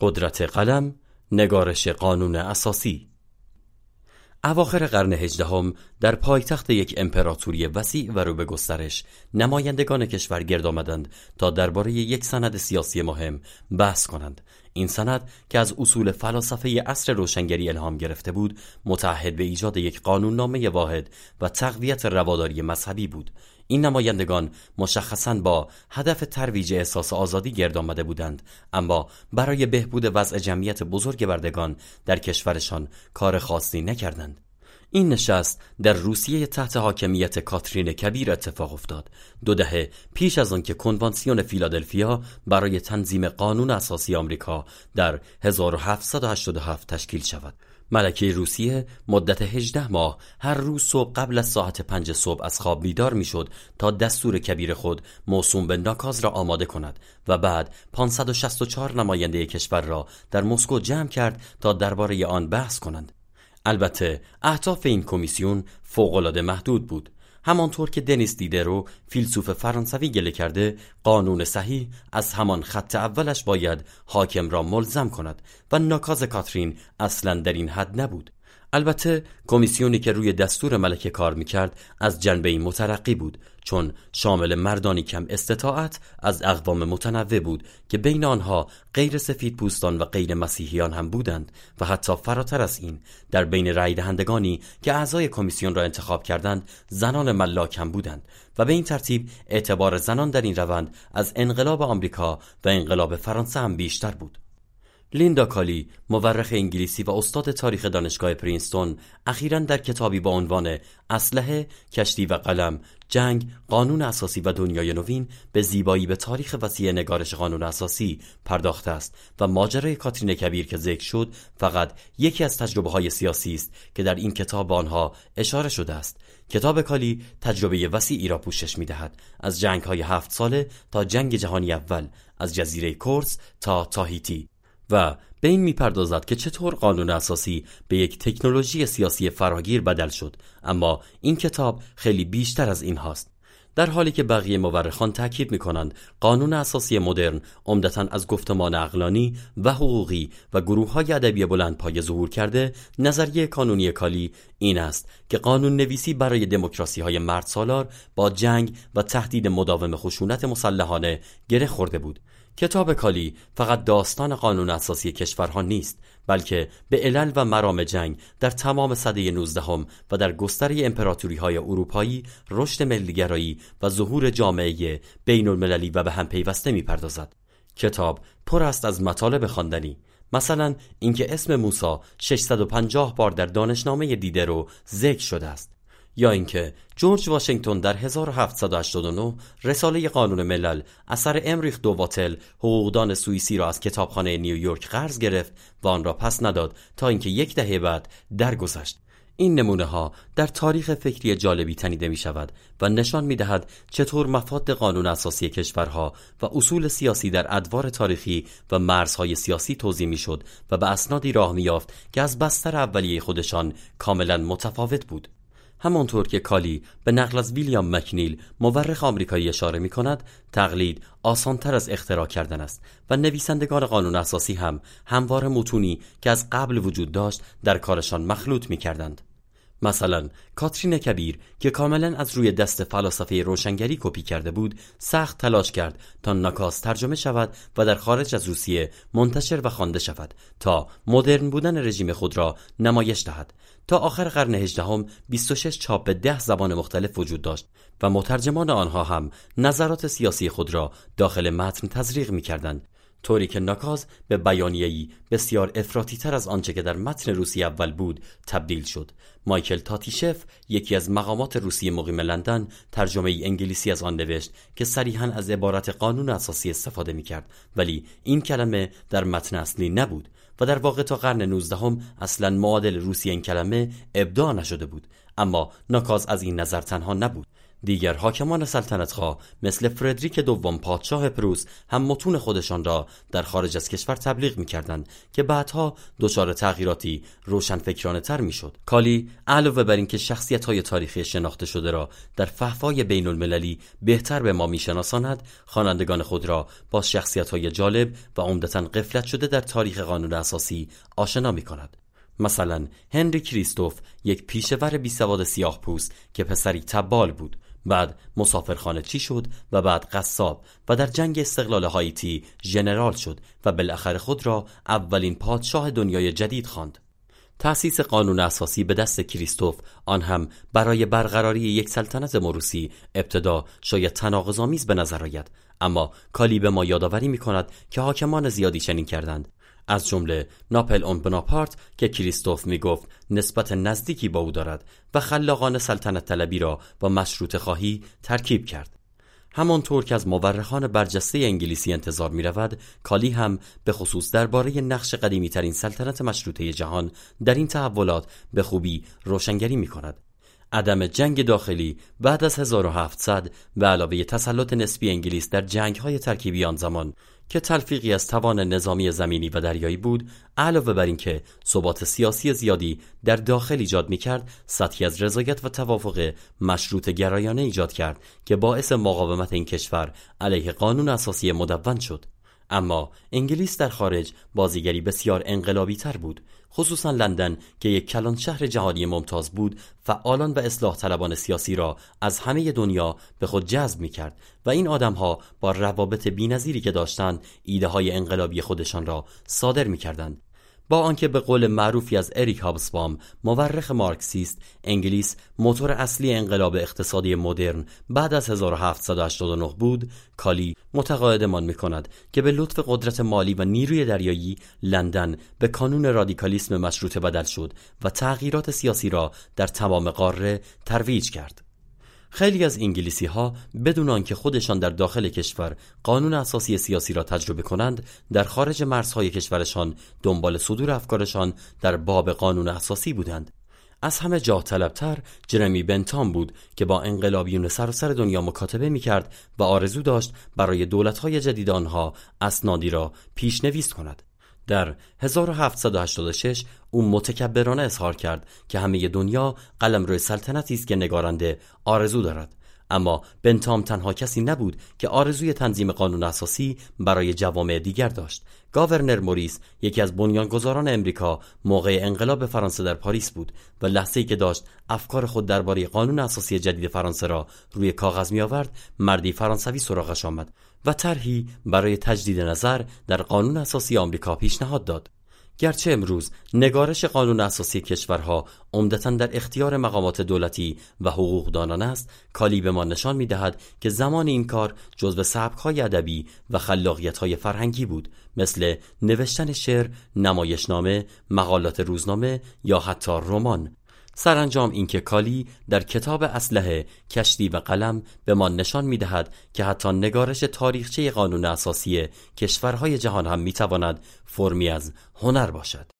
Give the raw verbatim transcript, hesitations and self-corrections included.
قدرت قلم، نگارش قانون اساسی. اواخر قرن هجدهم در پایتخت یک امپراتوری وسیع و رو به گسترش، نمایندگان کشور گرد آمدند تا درباره یک سند سیاسی مهم بحث کنند. این سند که از اصول فلسفه عصر روشنگری الهام گرفته بود، متعهد به ایجاد یک قانوننامه واحد و تقویت رواداری مذهبی بود. این نمایندگان مشخصاً با هدف ترویج احساس آزادی گرد آمده بودند، اما برای بهبود وضع جمعیت بزرگ بردگان در کشورشان کار خاصی نکردند. این نشست در روسیه تحت حاکمیت کاترین کبیر اتفاق افتاد، دو دهه پیش از آنکه کنوانسیون فیلادلفیا برای تنظیم قانون اساسی آمریکا در هزار و هفتصد و هشتاد و هفت تشکیل شود. ملکه روسیه مدت هجده ماه هر روز صبح قبل از ساعت پنج صبح از خواب بیدار میشد تا دستور کبیر خود موسوم به ناکاز را آماده کند و بعد پانصد و شصت و چهار نماینده کشور را در مسکو جمع کرد تا درباره آن بحث کنند. البته اهداف این کمیسیون فوق‌العاده محدود بود. همانطور که دنیس دیدرو فیلسوف فرانسوی گله کرده، قانون صحیح از همان خط اولش باید حاکم را ملزم کند و ناکاز کاترین اصلا در این حد نبود. البته کمیسیونی که روی دستور ملکه کار میکرد از جنبه‌ای مترقی بود، چون شامل مردانی کم استطاعت از اقوام متنوع بود که بین آنها غیر سفید پوستان و غیر مسیحیان هم بودند و حتی فراتر از این در بین رای دهندگانی که اعضای کمیسیون را انتخاب کردند زنان ملاک هم بودند و به این ترتیب اعتبار زنان در این روند از انقلاب آمریکا و انقلاب فرانسه هم بیشتر بود. لیندا کالی، مورخ انگلیسی و استاد تاریخ دانشگاه پرینستون، اخیراً در کتابی با عنوان اسلحه، کشتی و قلم، جنگ، قانون اساسی و دنیای نوین به زیبایی به تاریخ وسیع نگارش قانون اساسی پرداخته است و ماجرای کاترین کبیر که ذکر شد فقط یکی از تجربه‌های سیاسی است که در این کتاب به آنها اشاره شده است. کتاب کالی تجربه وسیعی را پوشش می‌دهد، از جنگ‌های هفت ساله تا جنگ جهانی اول، از جزیره کورس تا تاهیتی، و به این میپردازد که چطور قانون اساسی به یک تکنولوژی سیاسی فراگیر بدل شد. اما این کتاب خیلی بیشتر از این هاست. در حالی که بقیه مورخان تاکید میکنند قانون اساسی مدرن عمدتاً از گفتمان عقلانی و حقوقی و گروه‌های ادبی بلندپایه ظهور کرده، نظریه کانونی کالی این است که قانون نویسی برای دموکراسی‌های مردسالار با جنگ و تهدید مداوم خشونت مسلحانه گره خورده بود. کتاب کالی فقط داستان قانون اساسی کشورها نیست، بلکه به علل و مرام جنگ در تمام سده نوزدهم و در گستره امپراتوری‌های اروپایی، رشد ملیگرایی و ظهور جامعه بین‌المللی و به هم پیوسته می‌پردازد. کتاب پر است از مطالب خواندنی، مثلا اینکه اسم موسی ششصد و پنجاه بار در دانشنامه دیدرو ذکر شده است، یا اینکه جورج واشنگتن در هزار و هفتصد و هشتاد و نه رساله قانون ملل اثر امریخ دو واتل حقوقدان سوئیسی را از کتابخانه نیویورک قرض گرفت و آن را پس نداد تا اینکه یک دهه بعد درگذشت. این نمونه ها در تاریخ فکری جالبی تنیده می شود و نشان می دهد چطور مفاد قانون اساسی کشورها و اصول سیاسی در ادوار تاریخی و مرزهای سیاسی توزیع می شد و به اسنادی راه می یافت که از بستر اولیه خودشان کاملا متفاوت بود. همانطور که کالی به نقل از ویلیام مکنیل، مورخ آمریکایی، اشاره می کند، تقلید آسانتر از اختراع کردن است و نویسندگان قانون اساسی هم همواره متونی که از قبل وجود داشت در کارشان مخلوط می کردند. مثلا کاترین کبیر که کاملا از روی دست فلسفه روشنگری کپی کرده بود، سخت تلاش کرد تا ناکاس ترجمه شود و در خارج از روسیه منتشر و خوانده شود تا مدرن بودن رژیم خود را نمایش دهد. تا آخر قرن هجدهم بیست و شش چاپ به ده زبان مختلف وجود داشت و مترجمان آنها هم نظرات سیاسی خود را داخل متن تزریق می‌کردند، طوری که ناکاز به بیانیه‌ای بسیار افراطی تر از آنچه که در متن روسی اول بود تبدیل شد. مایکل تاتیشف، یکی از مقامات روسی مقیم لندن، ترجمه انگلیسی از آن نوشت که صریحاً از عبارت قانون اساسی استفاده می‌کرد، ولی این کلمه در متن اصلی نبود و در واقع تا قرن نوزدهم اصلاً معادل روسی این کلمه ابداع نشده بود. اما ناکاز از این نظر تنها نبود. دیگر حاکمان سلطنت‌خواه مثل فردریک دوم پادشاه پروس هم متون خودشان را در خارج از کشور تبلیغ می‌کردند که بعدها دچار تغییراتی روشنفکرانه‌تر می‌شد. کالی علاوه بر اینکه شخصیت‌های تاریخی شناخته شده را در فحوای بین‌المللی بهتر به ما می‌شناساند، خوانندگان خود را با شخصیت‌های جالب و عمدتاً غفلت شده در تاریخ قانون اساسی آشنا می‌کند. مثلا هنری کریستوف، یک پیشور بی سواد سیاه پوست که پسری تبال بود، بعد مسافرخانه چی شد و بعد قصاب و در جنگ استقلال هایتی ژنرال شد و بالاخره خود را اولین پادشاه دنیای جدید خواند. تأسیس قانون اساسی به دست کریستوف، آن هم برای برقراری یک سلطنت موروثی، ابتدا شاید تناقض‌آمیز به نظر آید، اما کالی به ما یادآوری می‌کند که حاکمان زیادی چنین کردند، از جمله ناپلئون بناپارت که کریستوف میگفت نسبت نزدیکی با او دارد و خلاقانه سلطنت طلبی را با مشروطه خواهی ترکیب کرد. همانطور که از مورخان برجسته انگلیسی انتظار می رود، کالی هم به خصوص درباره نقش قدیمی ترین سلطنت مشروطه جهان در این تحولات به خوبی روشنگری می کند. عدم جنگ داخلی بعد از هزار و هفتصد به علاوه تسلط نسبی انگلیس در جنگ‌های ترکیبی آن زمان که تلفیقی از توان نظامی زمینی و دریایی بود، علاوه بر اینکه ثبات سیاسی زیادی در داخل ایجاد می‌کرد، سطحی از رضایت و توافق مشروطه گرایانه ایجاد کرد که باعث مقاومت این کشور علیه قانون اساسی مدون شد. اما انگلیس در خارج بازیگری بسیار انقلابی تر بود، خصوصا لندن که یک کلان شهر جهانی ممتاز بود، فعالان و اصلاح طلبان سیاسی را از همه دنیا به خود جذب می کرد و این آدمها با روابط بی‌نظیری که داشتند ایده های انقلابی خودشان را صادر می کردند. با آنکه به قول معروفی از اریک هابسبام، مورخ مارکسیست، انگلیس موتور اصلی انقلاب اقتصادی مدرن بعد از هزار و هفتصد و هشتاد و نه بود، کالی متقاعدمان می‌کند که به لطف قدرت مالی و نیروی دریایی لندن به کانون رادیکالیسم مشروطه بدل شد و تغییرات سیاسی را در تمام قاره ترویج کرد. خیلی از انگلیسی ها بدون آنکه خودشان در داخل کشور قانون اساسی سیاسی را تجربه کنند، در خارج مرزهای کشورشان دنبال صدور افکارشان در باب قانون اساسی بودند. از همه جاه طلبتر جرمی بنتام بود که با انقلابیون سراسر دنیا مکاتبه می کرد و آرزو داشت برای دولت‌های جدید آنها اسنادی را پیشنویس کند. در هزار و هفتصد و هشتاد و شش او متکبرانه اظهار کرد که همه دنیا قلمرو سلطنتی است که نگارنده آرزو دارد، اما بنتام تنها کسی نبود که آرزوی تنظیم قانون اساسی برای جوامع دیگر داشت. گاورنر موریس، یکی از بنیانگذاران امریکا، موقع انقلاب فرانسه در پاریس بود و لحظه‌ای که داشت افکار خود درباره قانون اساسی جدید فرانسه را روی کاغذ می‌آورد، مردی فرانسوی سراغش آمد و طرحی برای تجدید نظر در قانون اساسی آمریکا پیشنهاد داد. گرچه امروز نگارش قانون اساسی کشورها عمدتاً در اختیار مقامات دولتی و حقوقدانان است، کالی به ما نشان می‌دهد که زمان این کار جزو سبک‌های ادبی و خلاقیت‌های فرهنگی بود، مثل نوشتن شعر، نمایشنامه، مقالات روزنامه یا حتی رمان. سرانجام اینکه کالی در کتاب اسلحه، کشتی و قلم به ما نشان می‌دهد که حتی نگارش تاریخچه قانون اساسی کشورهای جهان هم می‌تواند فرمی از هنر باشد.